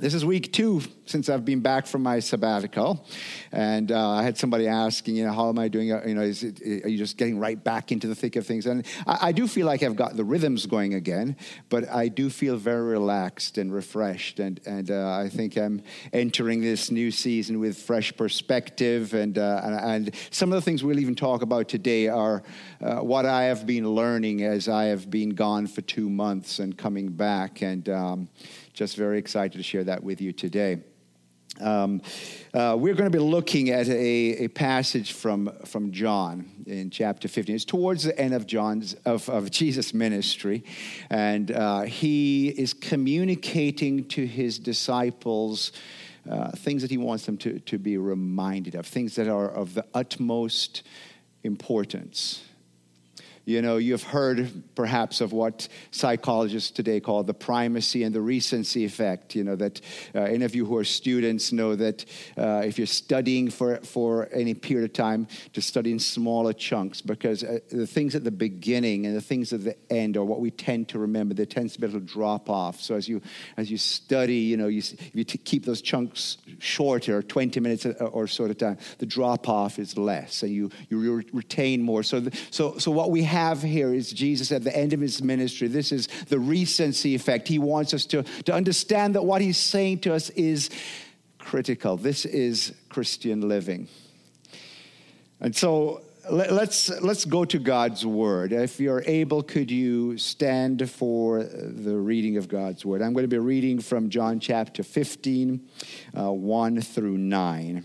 This is week 2 since I've been back from my sabbatical, and I had somebody asking, how am I doing? Are you just getting right back into the thick of things? And I do feel like I've got the rhythms going again, but I do feel very relaxed and refreshed, and I think I'm entering this new season with fresh perspective, and some of the things we'll even talk about today are what I have been learning as I have been gone for 2 months and coming back, and just very excited to share that with you today. We're going to be looking at a passage from John in chapter 15. It's towards the end of Jesus' ministry, and he is communicating to his disciples things that he wants them to be reminded of, things that are of the utmost importance. You've heard perhaps of what psychologists today call the primacy and the recency effect. That any of you who are students know that if you're studying for any period of time, to study in smaller chunks, because the things at the beginning and the things at the end are what we tend to remember. There tends to be a little drop off. So as you study, if you keep those chunks shorter, 20 minutes or sort of time, the drop off is less, and you retain more. So what we have here is Jesus at the end of his ministry. This is the recency effect. He wants us to understand that what he's saying to us is critical. This is Christian living. And so let's go to God's word. If you're able, could you stand for the reading of God's word? I'm going to be reading from John chapter 15, 1 through 9.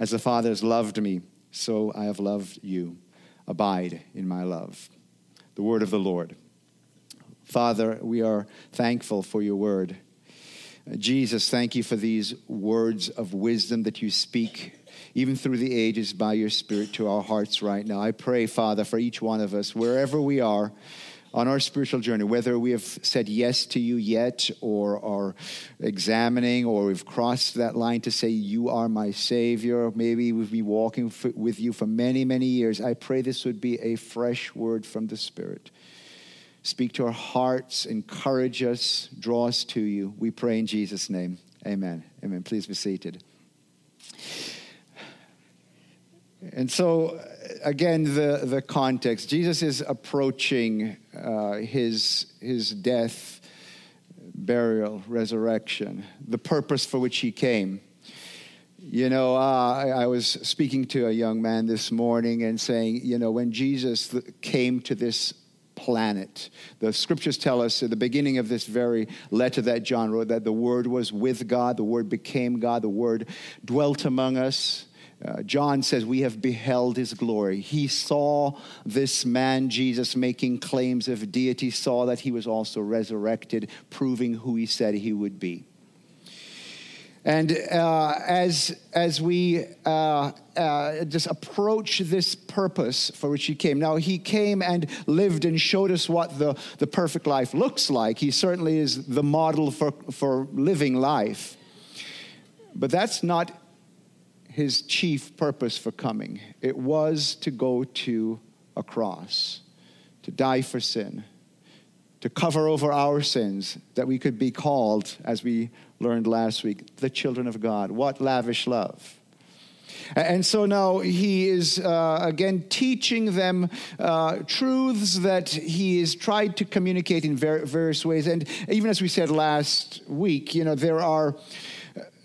As the Father has loved me, so I have loved you. Abide in my love. The word of the Lord. Father, we are thankful for your word. Jesus, thank you for these words of wisdom that you speak, even through the ages, by your Spirit to our hearts right now. I pray, Father, for each one of us, wherever we are on our spiritual journey, whether we have said yes to you yet or are examining, or we've crossed that line to say, you are my Savior, maybe we've been walking with you for many, many years, I pray this would be a fresh word from the Spirit. Speak to our hearts, encourage us, draw us to you. We pray in Jesus' name. Amen. Amen. Please be seated. And so, again, the context. Jesus is approaching his death, burial, resurrection, the purpose for which he came. I was speaking to a young man this morning and saying, when Jesus came to this planet, the scriptures tell us at the beginning of this very letter that John wrote that the Word was with God, the Word became God, the Word dwelt among us. John says, we have beheld his glory. He saw this man, Jesus, making claims of deity, saw that he was also resurrected, proving who he said he would be. And as we just approach this purpose for which he came. Now, he came and lived and showed us what the perfect life looks like. He certainly is the model for living life. But that's not his chief purpose for coming. It was to go to a cross, to die for sin, to cover over our sins, that we could be called, as we learned last week, the children of God. What lavish love. And so now he is, again, teaching them truths that he has tried to communicate in various ways. And even as we said last week, you know, there are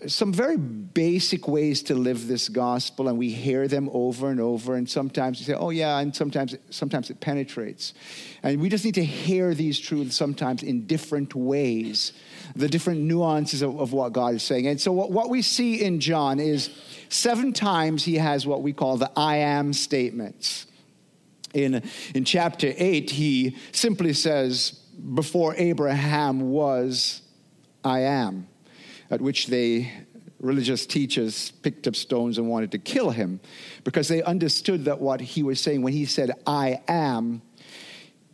some very basic ways to live this gospel, and we hear them over and over, and sometimes you say, oh yeah, and sometimes it penetrates. And we just need to hear these truths sometimes in different ways, the different nuances of what God is saying. And so what we see in John is 7 times he has what we call the I am statements. In chapter 8, he simply says, before Abraham was, I am. At which the religious teachers picked up stones and wanted to kill him, because they understood that what he was saying when he said, I am,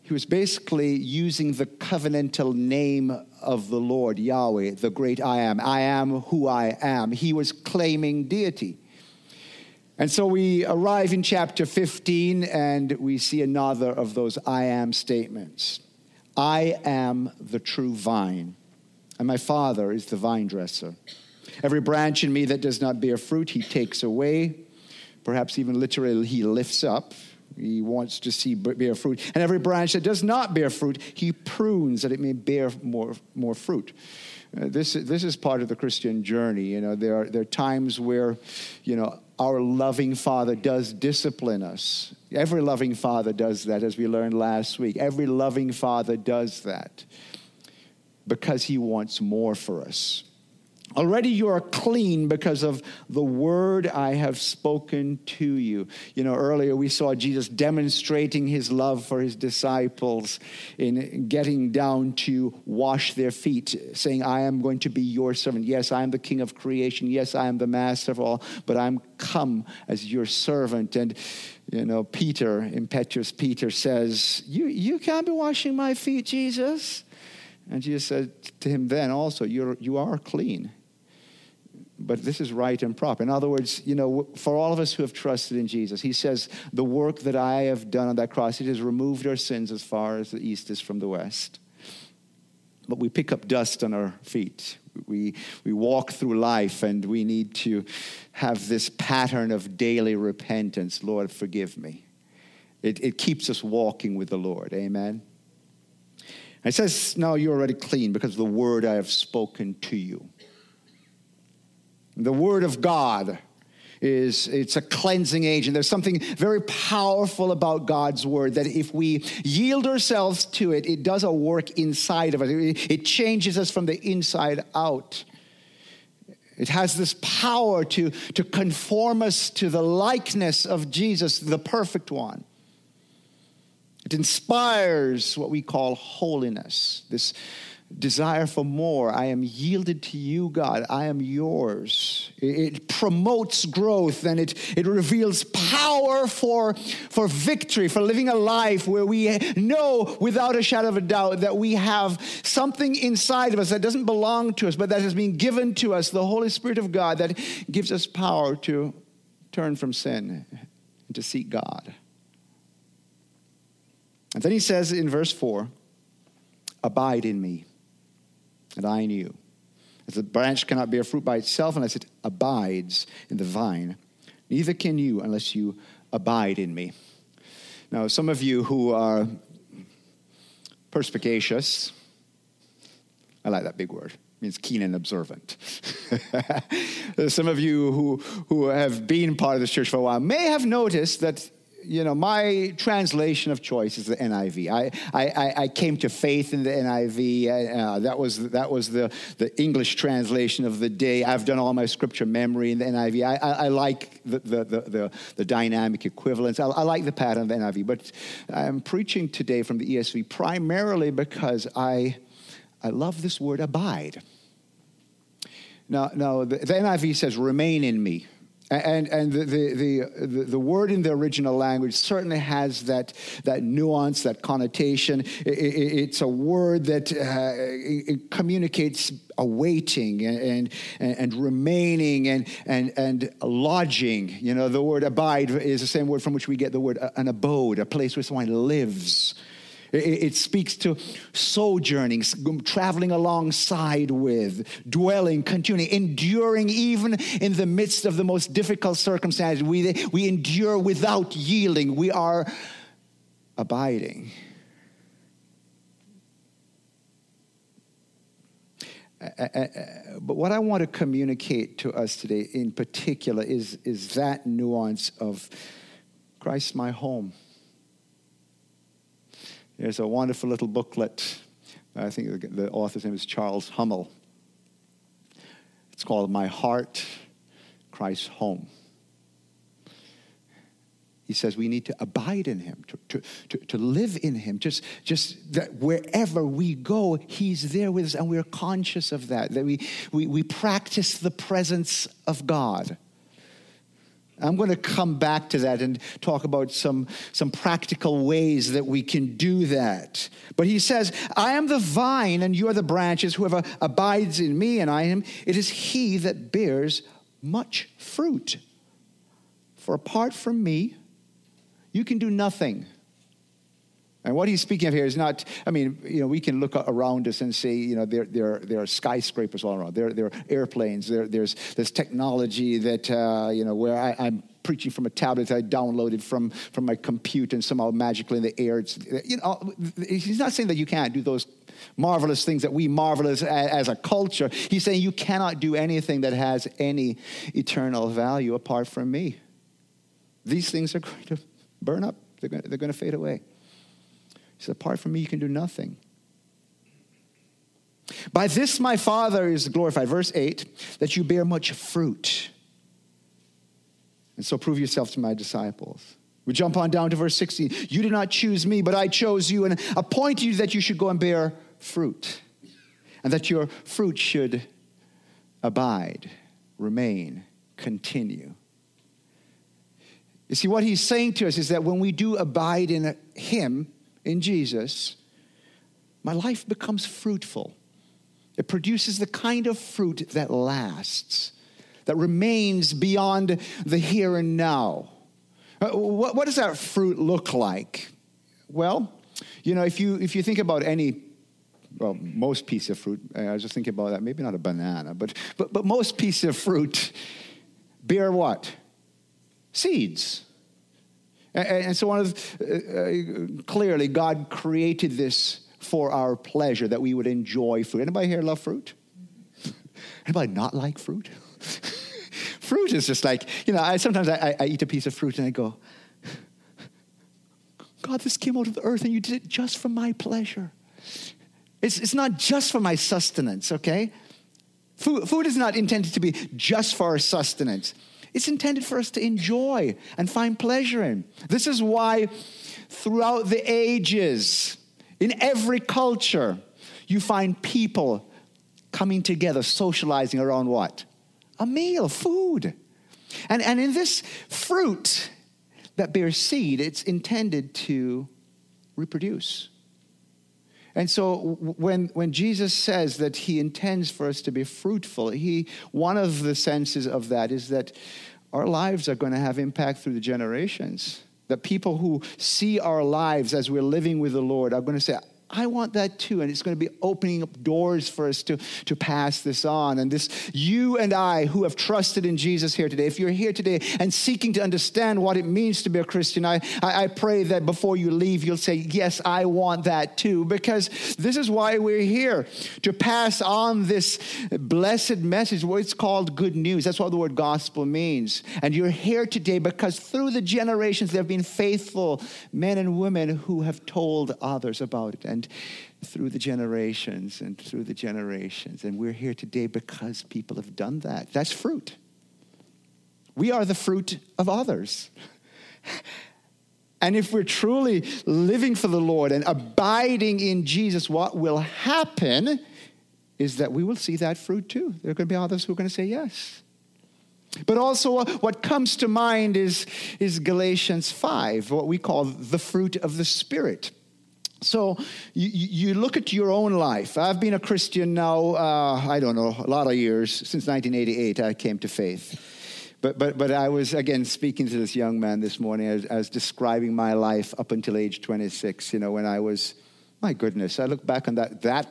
he was basically using the covenantal name of the Lord, Yahweh, the great I am. I am who I am. He was claiming deity. And so we arrive in chapter 15, and we see another of those I am statements. I am the true vine, and my Father is the vine dresser. Every branch in me that does not bear fruit, he takes away. Perhaps even literally, he lifts up. He wants to see bear fruit. And every branch that does not bear fruit, he prunes that it may bear more fruit. This is part of the Christian journey. You know, there are times where, you know, our loving Father does discipline us. Every loving Father does that, as we learned last week. Every loving Father does that, because he wants more for us. Already you are clean because of the word I have spoken to you. You know, earlier we saw Jesus demonstrating his love for his disciples in getting down to wash their feet, saying, I am going to be your servant. Yes, I am the King of creation. Yes, I am the master of all, but I'm come as your servant. And, you know, Peter, impetuous Peter, says, you can't be washing my feet, Jesus. And Jesus said to him then also, you are clean, but this is right and proper. In other words, you know, for all of us who have trusted in Jesus, he says, the work that I have done on that cross, it has removed our sins as far as the east is from the west. But we pick up dust on our feet. We walk through life, and we need to have this pattern of daily repentance. Lord, forgive me. It keeps us walking with the Lord. Amen. It says, now you're already clean because of the word I have spoken to you. The word of God it's a cleansing agent. There's something very powerful about God's word, that if we yield ourselves to it, it does a work inside of us. It changes us from the inside out. It has this power to conform us to the likeness of Jesus, the perfect one. It inspires what we call holiness, this desire for more. I am yielded to you, God. I am yours. It promotes growth, and it reveals power for victory, for living a life where we know without a shadow of a doubt that we have something inside of us that doesn't belong to us, but that has been given to us, the Holy Spirit of God, that gives us power to turn from sin and to seek God. And then he says in verse 4, abide in me, and I in you. As the branch cannot bear fruit by itself unless it abides in the vine, neither can you unless you abide in me. Now, some of you who are perspicacious, I like that big word. Means keen and observant. Some of you who have been part of this church for a while may have noticed that, you know, my translation of choice is the NIV. I came to faith in the NIV. That was the English translation of the day. I've done all my scripture memory in the NIV. I like the dynamic equivalence. I like the pattern of the NIV. But I'm preaching today from the ESV primarily because I love this word abide. Now the NIV says remain in me. And the word in the original language certainly has that nuance, that connotation. It's a word that it communicates awaiting and remaining and lodging. You know, the word abide is the same word from which we get the word an abode, a place where someone lives. It speaks to sojourning, traveling alongside with, dwelling, continuing, enduring even in the midst of the most difficult circumstances. We endure without yielding. We are abiding. But what I want to communicate to us today in particular is that nuance of Christ my home. There's a wonderful little booklet. I think the author's name is Charles Hummel. It's called My Heart, Christ's Home. He says we need to abide in him, to live in him. Just that wherever we go, he's there with us, and we're conscious of that we practice the presence of God. I'm going to come back to that and talk about some practical ways that we can do that. But he says, I am the vine, and you are the branches. Whoever abides in me and I in him, it is he that bears much fruit. For apart from me, you can do nothing. And what he's speaking of here is not, we can look around us and say, there are skyscrapers all around. There are airplanes. There's technology that, where I'm preaching from a tablet that I downloaded from my computer, and somehow magically in the air. He's not saying that you can't do those marvelous things that we marvel as a culture. He's saying you cannot do anything that has any eternal value apart from me. These things are going to burn up. They're going to fade away. He said, apart from me, you can do nothing. By this my Father is glorified, verse 8, that you bear much fruit. And so prove yourself to my disciples. We jump on down to verse 16. You did not choose me, but I chose you and appointed you that you should go and bear fruit, and that your fruit should abide, remain, continue. You see, what he's saying to us is that when we do abide in him, in Jesus, my life becomes fruitful. It produces the kind of fruit that lasts, that remains beyond the here and now. What does that fruit look like? Well, if you think about most piece of fruit, I was just thinking about that, maybe not a banana, but most piece of fruit bear what? Seeds. And so clearly God created this for our pleasure, that we would enjoy fruit. Anybody here love fruit? Anybody not like fruit? Fruit is just like, I eat a piece of fruit and I go, God, this came out of the earth and you did it just for my pleasure. It's not just for my sustenance, okay? Food is not intended to be just for our sustenance. It's intended for us to enjoy and find pleasure in. This is why throughout the ages, in every culture, you find people coming together, socializing around what? A meal, food. And in this fruit that bears seed, it's intended to reproduce. And so when Jesus says that he intends for us to be fruitful, one of the senses of that is that our lives are going to have impact through the generations. That people who see our lives as we're living with the Lord are going to say, I want that too. And it's going to be opening up doors for us to pass this on. And this, you and I who have trusted in Jesus here today, if you're here today and seeking to understand what it means to be a Christian, I pray that before you leave, you'll say, yes, I want that too. Because this is why we're here, to pass on this blessed message. Well, it's called good news. That's what the word gospel means. And you're here today because through the generations, there have been faithful men and women who have told others about it. And through the generations. And we're here today because people have done that. That's fruit. We are the fruit of others. And if we're truly living for the Lord and abiding in Jesus, what will happen is that we will see that fruit too. There are going to be others who are going to say yes. But also what comes to mind is Galatians 5, what we call the fruit of the Spirit. So you look at your own life. I've been a Christian now, a lot of years. Since 1988, I came to faith. But I was, again, speaking to this young man this morning. I was describing my life up until age 26, when I was, my goodness, I look back on that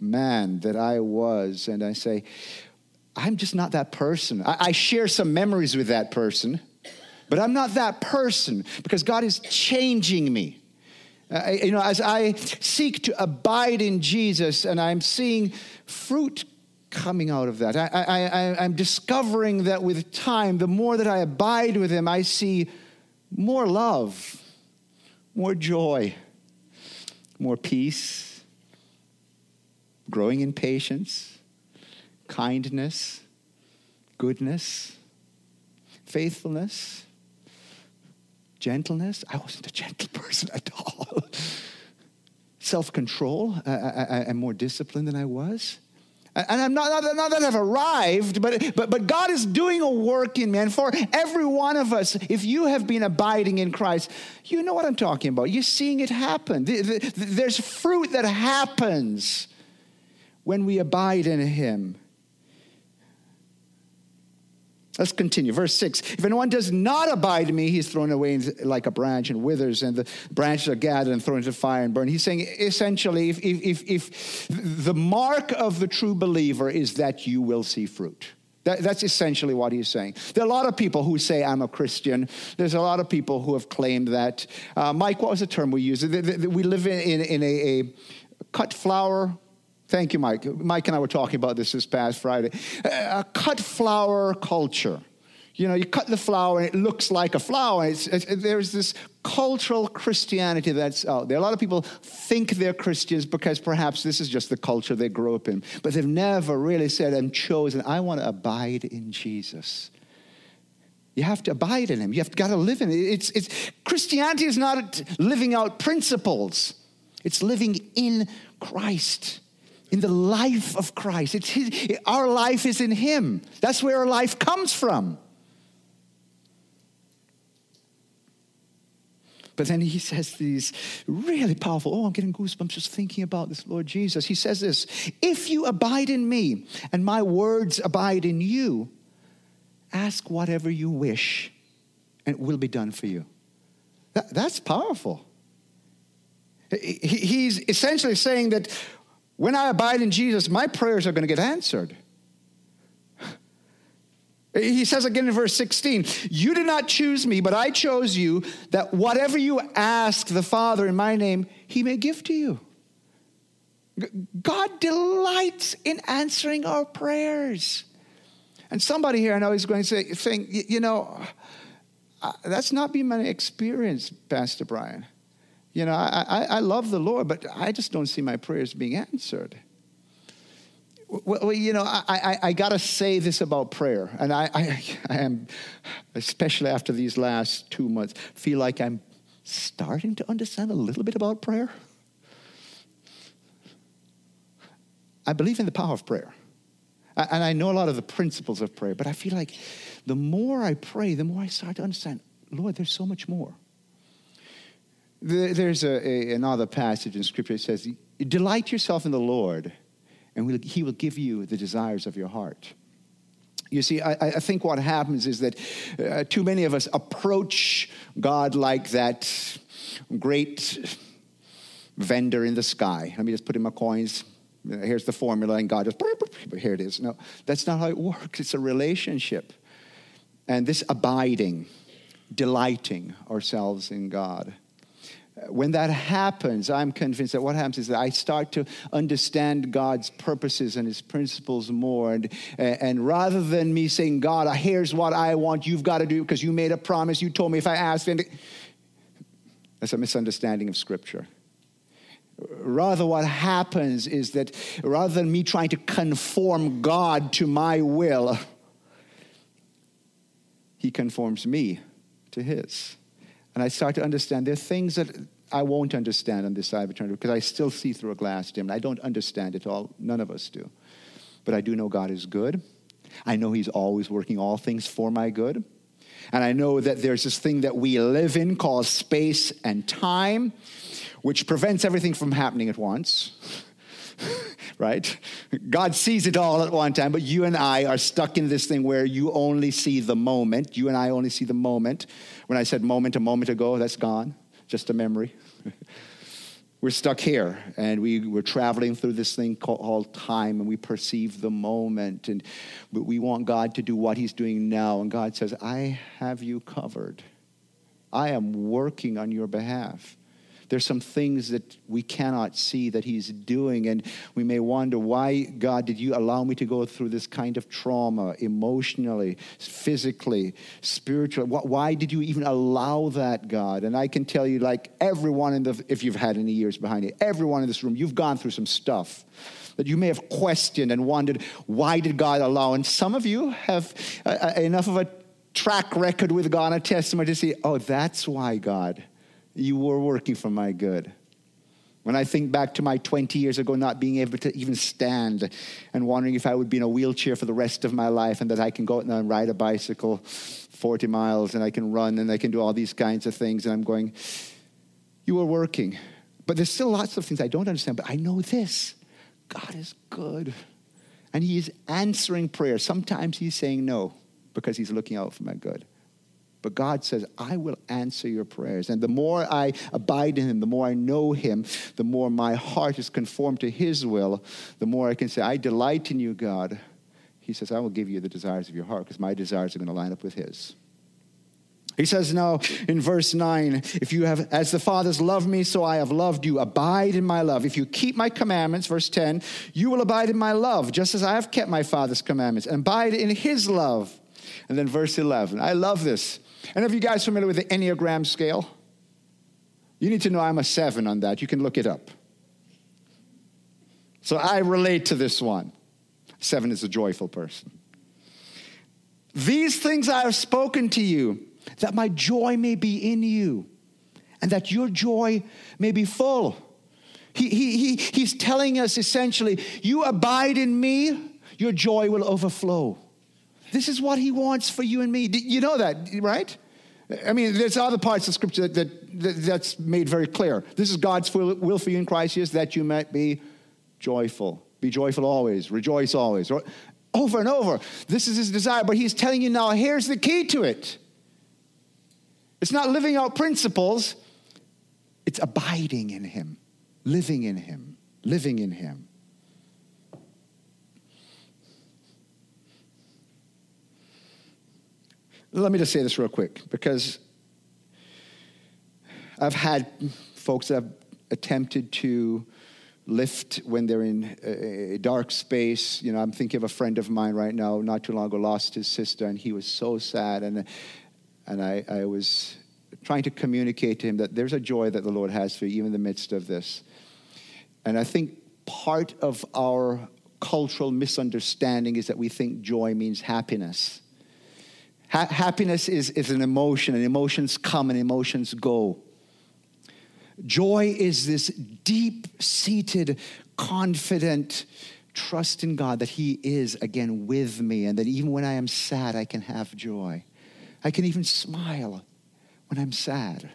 man that I was, and I say, I'm just not that person. I share some memories with that person, but I'm not that person because God is changing me. As I seek to abide in Jesus, and I'm seeing fruit coming out of that. I'm discovering that with time, the more that I abide with him, I see more love, more joy, more peace, growing in patience, kindness, goodness, faithfulness, gentleness. I wasn't a gentle person at all. Self-control. I'm more disciplined than I was. And I'm not that I've arrived, but God is doing a work in me. And for every one of us, if you have been abiding in Christ, you know what I'm talking about. You're seeing it happen. There's fruit that happens when we abide in him. Let's continue. Verse 6. If anyone does not abide in me, he's thrown away like a branch and withers, and the branches are gathered and thrown into fire and burned. He's saying, essentially, if the mark of the true believer is that you will see fruit. That's essentially what he's saying. There are a lot of people who say, I'm a Christian. There's a lot of people who have claimed that. Mike, what was the term we used? We live in a cut flower. Thank you, Mike. Mike and I were talking about this past Friday. A cut flower culture. You cut the flower and it looks like a flower. There's this cultural Christianity that's out there. A lot of people think they're Christians because perhaps this is just the culture they grew up in. But they've never really said and chosen, I want to abide in Jesus. You have to abide in him. You've got to live in it. Christianity is not living out principles. It's living in Christ. In the life of Christ. Our life is in him. That's where our life comes from. But then he says these really powerful, I'm getting goosebumps just thinking about this, Lord Jesus. He says this, if you abide in me and my words abide in you, ask whatever you wish and it will be done for you. That's powerful. He's essentially saying that when I abide in Jesus, my prayers are going to get answered. He says again in verse 16, you did not choose me, but I chose you that whatever you ask the Father in my name, he may give to you. God delights in answering our prayers. And somebody here I know is going to say, that's not been my experience, Pastor Brian. I love the Lord, but I just don't see my prayers being answered. Well, I got to say this about prayer. And I am, especially after these last 2 months, feel like I'm starting to understand a little bit about prayer. I believe in the power of prayer. And I know a lot of the principles of prayer. But I feel like the more I pray, the more I start to understand, Lord, there's so much more. There's another passage in Scripture that says, delight yourself in the Lord, and he will give you the desires of your heart. You see, I think what happens is that too many of us approach God like that great vendor in the sky. Let me just put in my coins. Here's the formula, and God just, here it is. No, that's not how it works. It's a relationship. And this abiding, delighting ourselves in God. When that happens, I'm convinced that what happens is that I start to understand God's purposes and his principles more. And rather than me saying, God, here's what I want, you've got to do because you made a promise. You told me if I asked. That's a misunderstanding of Scripture. Rather, what happens is that rather than me trying to conform God to my will, he conforms me to his. And I start to understand there are things that I won't understand on this side of eternity because I still see through a glass dim. I don't understand it all. None of us do. But I do know God is good. I know he's always working all things for my good. And I know that there's this thing that we live in called space and time, which prevents everything from happening at once. right? God sees it all at one time, but you and I are stuck in this thing where you only see the moment. You and I only see the moment. When I said moment a moment ago, that's gone. Just a memory. We're stuck here, and we're traveling through this thing called time, and we perceive the moment, and we want God to do what he's doing now, and God says, I have you covered. I am working on your behalf. There's some things that we cannot see that he's doing, and we may wonder, why, God, did you allow me to go through this kind of trauma emotionally, physically, spiritually? Why did you even allow that, God? And I can tell you, like everyone if you've had any years behind you, everyone in this room, you've gone through some stuff that you may have questioned and wondered, why did God allow? And some of you have enough of a track record with God, a testimony to see, oh, that's why, God. You were working for my good. When I think back to my 20 years ago, not being able to even stand and wondering if I would be in a wheelchair for the rest of my life, and that I can go out and ride a bicycle 40 miles and I can run and I can do all these kinds of things. And I'm going, you were working. But there's still lots of things I don't understand, but I know this. God is good. And he is answering prayer. Sometimes he's saying no because he's looking out for my good. But God says, I will answer your prayers. And the more I abide in him, the more I know him, the more my heart is conformed to his will, the more I can say, I delight in you, God. He says, I will give you the desires of your heart because my desires are going to line up with his. He says now in verse 9, if you have, as the Father's loved me, so I have loved you. Abide in my love. If you keep my commandments, verse 10, you will abide in my love, just as I have kept my Father's commandments. And abide in his love. And then verse 11, I love this. And if you guys are familiar with the Enneagram scale, you need to know I'm a 7 on that. You can look it up. So I relate to this one. 7 is a joyful person. These things I have spoken to you, that my joy may be in you, and that your joy may be full. He's telling us essentially, you abide in me, your joy will overflow. This is what he wants for you and me. You know that, right? I mean, there's other parts of Scripture that's made very clear. This is God's will for you in Christ Jesus, that you might be joyful. Be joyful always. Rejoice always. Over and over. This is his desire. But he's telling you now, here's the key to it. It's not living out principles. It's abiding in him. Living in him. Living in him. Let me just say this real quick, because I've had folks that have attempted to lift when they're in a dark space. You know, I'm thinking of a friend of mine right now, not too long ago, lost his sister, and he was so sad. And I was trying to communicate to him that there's a joy that the Lord has for you, even in the midst of this. And I think part of our cultural misunderstanding is that we think joy means happiness. Happiness is an emotion, and emotions come and emotions go. Joy is this deep-seated, confident trust in God that he is, again, with me, and that even when I am sad, I can have joy. I can even smile when I'm sad.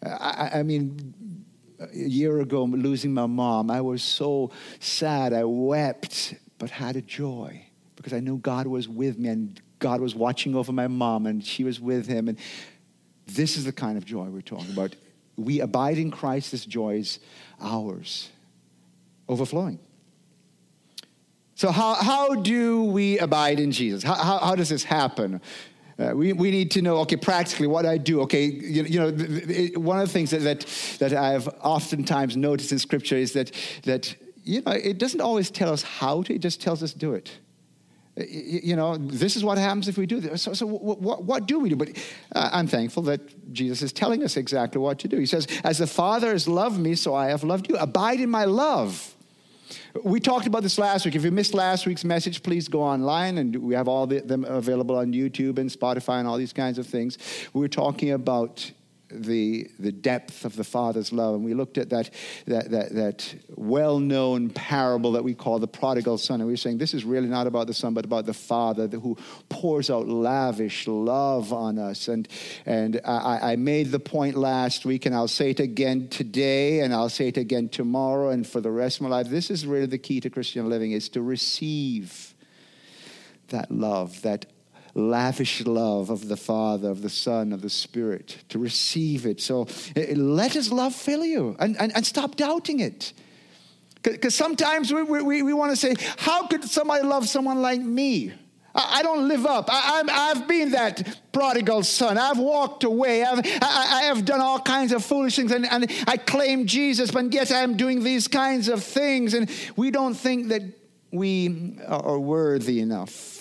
I mean, a year ago, losing my mom, I was so sad, I wept, but had a joy because I knew God was with me, and God was watching over my mom, and she was with him. And this is the kind of joy we're talking about. We abide in Christ. This joy is ours, overflowing. So how do we abide in Jesus? How does this happen? We need to know, okay, practically what I do. Okay, you know, one of the things that I've oftentimes noticed in Scripture is that you know, it doesn't always tell us how to. It just tells us do it. You know, this is what happens if we do this. So what do we do? But I'm thankful that Jesus is telling us exactly what to do. He says, as the Father has loved me, so I have loved you. Abide in my love. We talked about this last week. If you missed last week's message, please go online. And we have all them available on YouTube and Spotify and all these kinds of things. We were talking about the depth of the Father's love. And we looked at that well-known parable that we call the prodigal son. And we were saying, this is really not about the son, but about the Father who pours out lavish love on us. And I made the point last week, and I'll say it again today, and I'll say it again tomorrow, and for the rest of my life. This is really the key to Christian living, is to receive that love, that lavish love of the Father, of the Son, of the Spirit, to receive it. So let His love fill you, and stop doubting it. Because sometimes we want to say, how could somebody love someone like me? I don't live up. I've been that prodigal son. I've walked away. I have done all kinds of foolish things, and I claim Jesus, but yet I'm doing these kinds of things, and we don't think that we are worthy enough.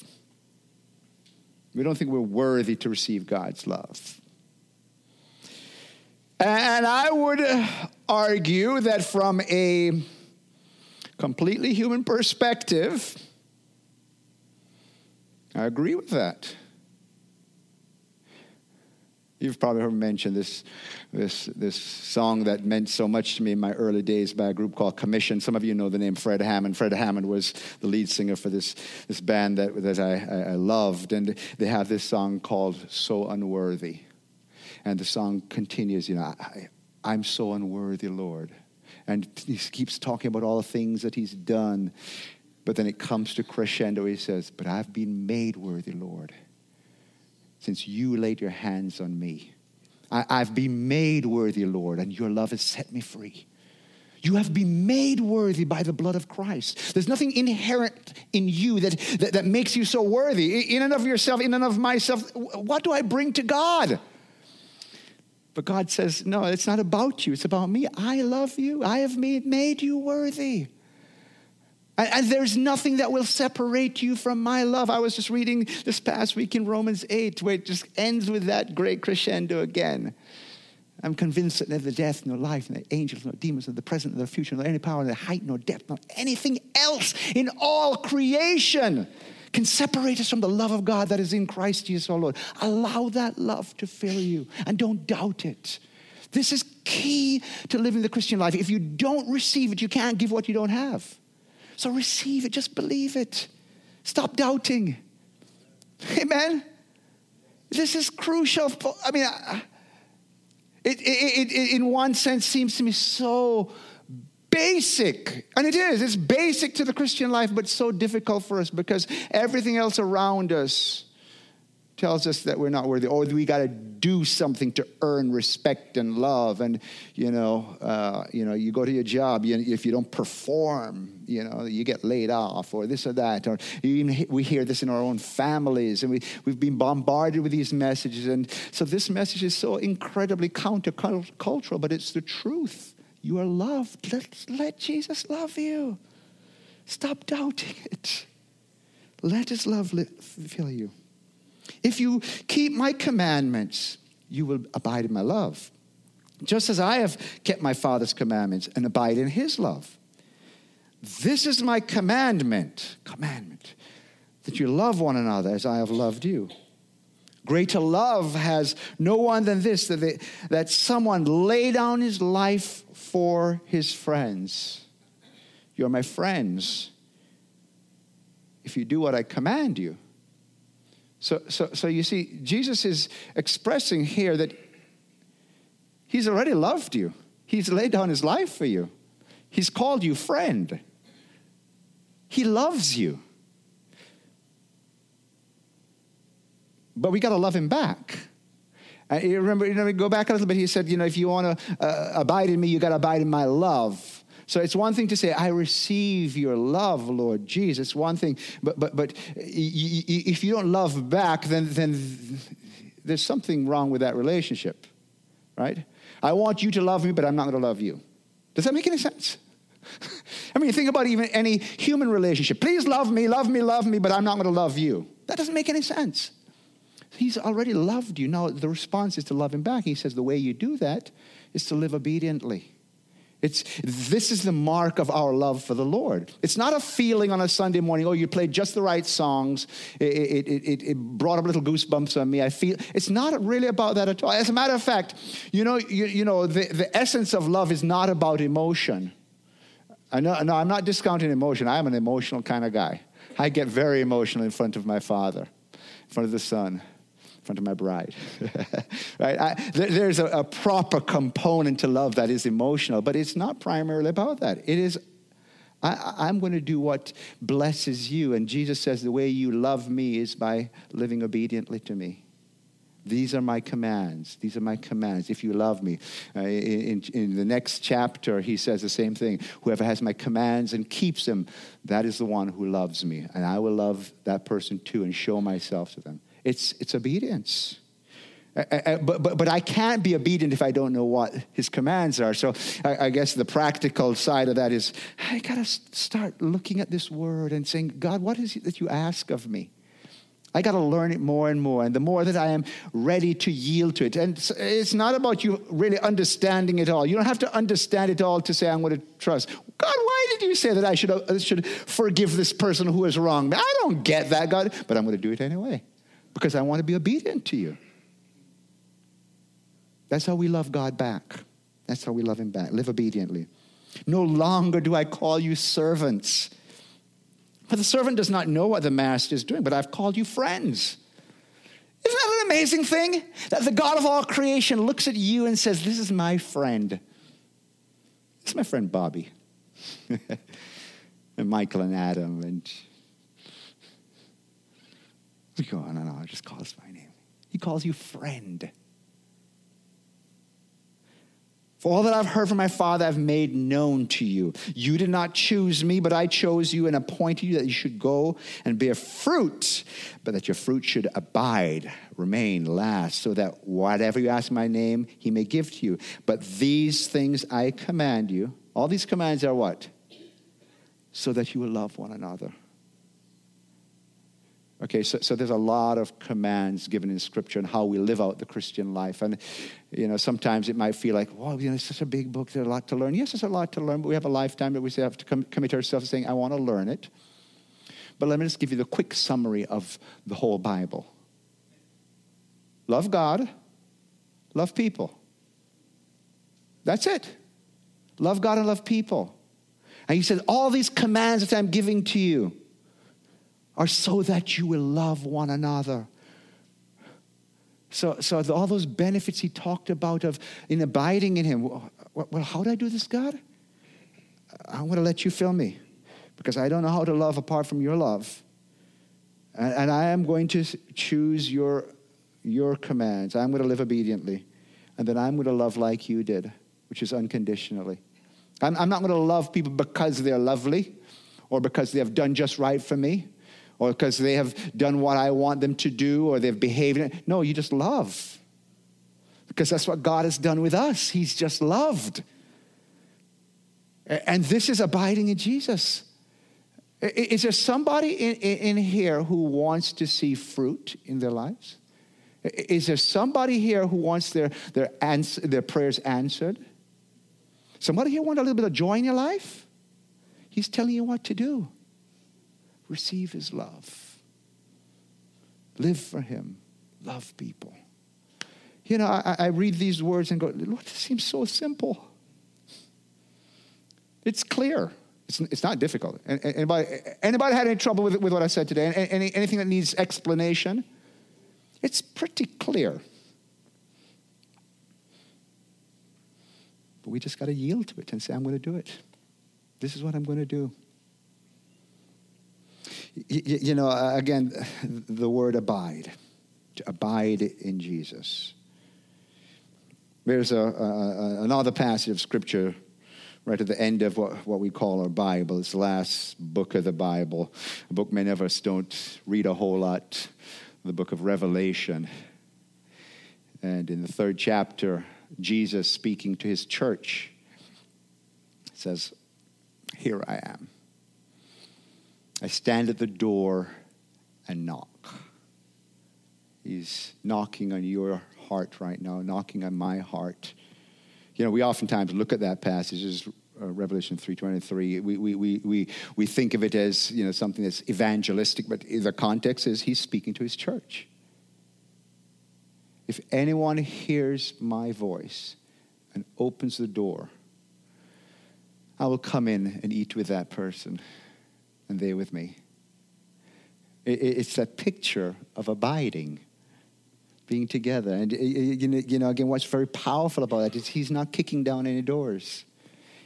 We don't think we're worthy to receive God's love. And I would argue that from a completely human perspective, I agree with that. You've probably heard me mention this song that meant so much to me in my early days by a group called Commission. Some of you know the name Fred Hammond. Fred Hammond was the lead singer for this band that I loved. And they have this song called So Unworthy. And the song continues, I'm so unworthy, Lord. And he keeps talking about all the things that he's done. But then it comes to crescendo. He says, but I've been made worthy, Lord, since you laid your hands on me. I've been made worthy, Lord, and your love has set me free. You have been made worthy by the blood of Christ. There's nothing inherent in you that makes you so worthy. In and of yourself, in and of myself, what do I bring to God? But God says, no, it's not about you. It's about me. I love you. I have made you worthy. And there's nothing that will separate you from my love. I was just reading this past week in Romans 8, where it just ends with that great crescendo again. I'm convinced that neither death, nor life, nor angels, nor demons, nor the present, nor the future, nor any power, nor height, nor depth, nor anything else in all creation can separate us from the love of God that is in Christ Jesus our Lord. Allow that love to fill you, and don't doubt it. This is key to living the Christian life. If you don't receive it, you can't give what you don't have. So receive it. Just believe it. Stop doubting. Amen? This is crucial. I mean, it in one sense seems to me so basic. And it is. It's basic to the Christian life, but so difficult for us because everything else around us tells us that we're not worthy, or we got to do something to earn respect and love. And you go to your job, if you don't perform, you get laid off, or this or that. Or even we hear this in our own families, and we've been bombarded with these messages. And so this message is so incredibly countercultural, but it's the truth. You are loved. Let Jesus love you. Stop doubting it. Let His love fill you. If you keep my commandments, you will abide in my love, just as I have kept my Father's commandments and abide in His love. This is my commandment, that you love one another as I have loved you. Greater love has no one than this, that someone lay down his life for his friends. You're my friends if you do what I command you. So you see, Jesus is expressing here that He's already loved you. He's laid down His life for you. He's called you friend. He loves you. But we got to love Him back. And you remember, we go back a little bit. He said, if you want to abide in me, you got to abide in my love. So it's one thing to say, I receive your love, Lord Jesus. One thing, but if you don't love back, then there's something wrong with that relationship, right? I want you to love me, but I'm not going to love you. Does that make any sense? I mean, think about even any human relationship. Please love me, but I'm not going to love you. That doesn't make any sense. He's already loved you. Now, the response is to love Him back. He says the way you do that is to live obediently. This is the mark of our love for the Lord. It's not a feeling on a Sunday morning, oh, you played just the right songs. It brought up little goosebumps on me. I feel it's not really about that at all. As a matter of fact, the essence of love is not about emotion. No, I'm not discounting emotion. I am an emotional kind of guy. I get very emotional in front of my Father, in front of the Son, in front of my bride. Right? There's a proper component to love that is emotional, but it's not primarily about that. It is, I'm going to do what blesses you. And Jesus says, the way you love me is by living obediently to me. These are my commands. These are my commands. If you love me. In the next chapter, he says the same thing. Whoever has my commands and keeps them, that is the one who loves me. And I will love that person too and show myself to them. It's obedience. But I can't be obedient if I don't know what his commands are. So I guess the practical side of that is, I got to start looking at this word and saying, God, what is it that you ask of me? I got to learn it more and more. And the more that I am ready to yield to it. And it's not about you really understanding it all. You don't have to understand it all to say, I'm going to trust. God, why did you say that I should forgive this person who has wronged me? I don't get that, God. But I'm going to do it anyway because I want to be obedient to you. That's how we love God back. That's how we love him back. Live obediently. No longer do I call you servants. For the servant does not know what the master is doing, but I've called you friends. Isn't that an amazing thing? That the God of all creation looks at you and says, this is my friend. This is my friend Bobby. And Michael and Adam and... We go on and on. Just call us by name. He calls you friend. For all that I've heard from my Father, I've made known to you. You did not choose me, but I chose you and appointed you that you should go and bear fruit, but that your fruit should abide, remain, last, so that whatever you ask in my name, he may give to you. But these things I command you. All these commands are what? So that you will love one another. Okay, so there's a lot of commands given in Scripture and how we live out the Christian life. And, sometimes it might feel like, it's such a big book, there's a lot to learn. Yes, there's a lot to learn, but we have a lifetime that we have to commit ourselves to saying, I want to learn it. But let me just give you the quick summary of the whole Bible. Love God, love people. That's it. Love God and love people. And he said, all these commands that I'm giving to you, are so that you will love one another. So all those benefits he talked about of in abiding in him. Well, how do I do this, God? I'm going to let you fill me because I don't know how to love apart from your love. And I am going to choose your commands. I'm going to live obediently. And then I'm going to love like you did, which is unconditionally. I'm not going to love people because they're lovely or because they have done just right for me. Or because they have done what I want them to do, or they've behaved. No, you just love. Because that's what God has done with us. He's just loved. And this is abiding in Jesus. Is there somebody in here who wants to see fruit in their lives? Is there somebody here who wants their prayers answered? Somebody here want a little bit of joy in your life? He's telling you what to do. Receive his love. Live for him. Love people. I read these words and go, Lord, this seems so simple. It's clear. It's not difficult. Anybody had any trouble with what I said today? Anything that needs explanation? It's pretty clear. But we just got to yield to it and say, I'm going to do it. This is what I'm going to do. Again, the word abide, to abide in Jesus. There's another passage of Scripture right at the end of what we call our Bible. It's the last book of the Bible, a book many of us don't read a whole lot, the book of Revelation. And in the third chapter, Jesus speaking to his church says, here I am. I stand at the door and knock. He's knocking on your heart right now, knocking on my heart. You know, we oftentimes look at that passage as Revelation 3:23. We think of it as, you know, something that's evangelistic, but the context is he's speaking to his church. If anyone hears my voice and opens the door, I will come in and eat with that person and they with me. It's that picture of abiding, being together. And, you know, again, what's very powerful about that is he's not kicking down any doors.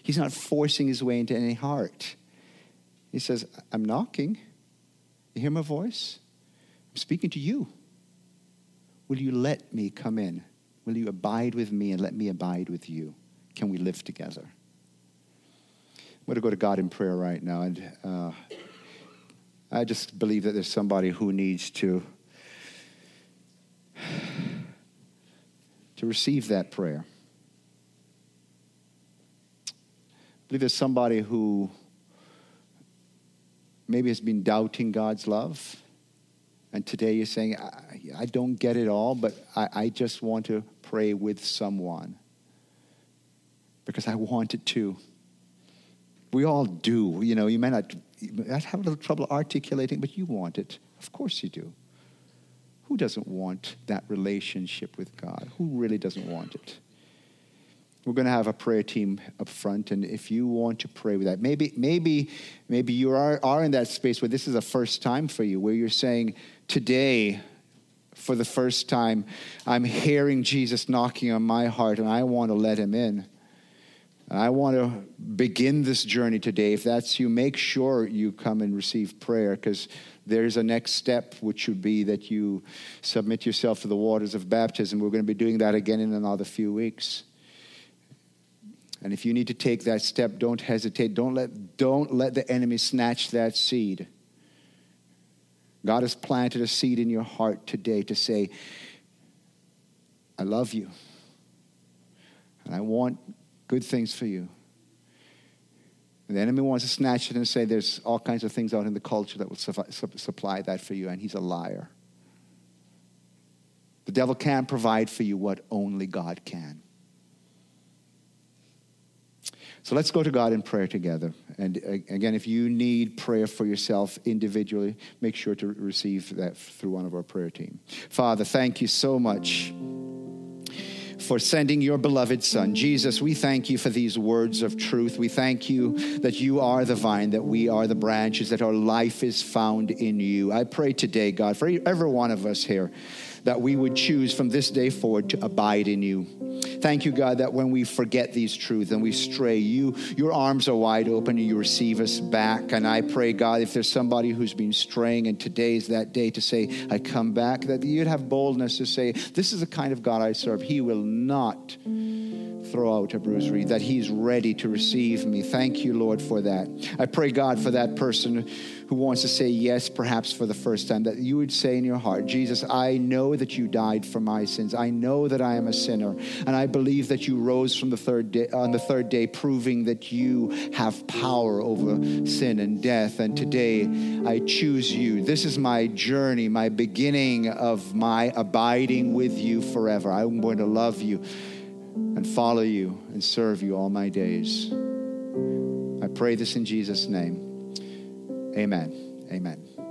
He's not forcing his way into any heart. He says, I'm knocking. You hear my voice? I'm speaking to you. Will you let me come in? Will you abide with me and let me abide with you? Can we live together? I'm going to go to God in prayer right now. And I just believe that there's somebody who needs to receive that prayer. I believe there's somebody who maybe has been doubting God's love. And today you're saying, I don't get it all, but I just want to pray with someone because I want it to. We all do. You know, you might have a little trouble articulating, but you want it. Of course you do. Who doesn't want that relationship with God? Who really doesn't want it? We're going to have a prayer team up front, and if you want to pray with that, maybe you are in that space where this is a first time for you, where you're saying, today, for the first time, I'm hearing Jesus knocking on my heart, and I want to let him in. And I want to begin this journey today. If that's you, make sure you come and receive prayer, because there's a next step, which would be that you submit yourself to the waters of baptism. We're going to be doing that again in another few weeks. And if you need to take that step, don't hesitate. Don't let the enemy snatch that seed. God has planted a seed in your heart today to say, I love you. And I want good things for you. And the enemy wants to snatch it and say there's all kinds of things out in the culture that will supply that for you. And he's a liar. The devil can't provide for you what only God can. So let's go to God in prayer together. And again, if you need prayer for yourself individually, make sure to receive that through one of our prayer team. Father, thank you so much for sending your beloved Son. Jesus, we thank you for these words of truth. We thank you that you are the vine, that we are the branches, that our life is found in you. I pray today, God, for every one of us here, that we would choose from this day forward to abide in you. Thank you, God, that when we forget these truths and we stray, your arms are wide open and you receive us back. And I pray, God, if there's somebody who's been straying and today's that day to say, I come back, that you'd have boldness to say, this is the kind of God I serve. He will not throw out a bruised reed, that he's ready to receive me. Thank you, Lord, for that. I pray, God, for that person who wants to say yes, perhaps for the first time, that you would say in your heart, Jesus, I know that you died for my sins. I know that I am a sinner, and I believe that you rose from on the third day, proving that you have power over sin and death, and today I choose you. This is my journey, my beginning of my abiding with you forever. I'm going to love you and follow you and serve you all my days. I pray this in Jesus' name. Amen. Amen.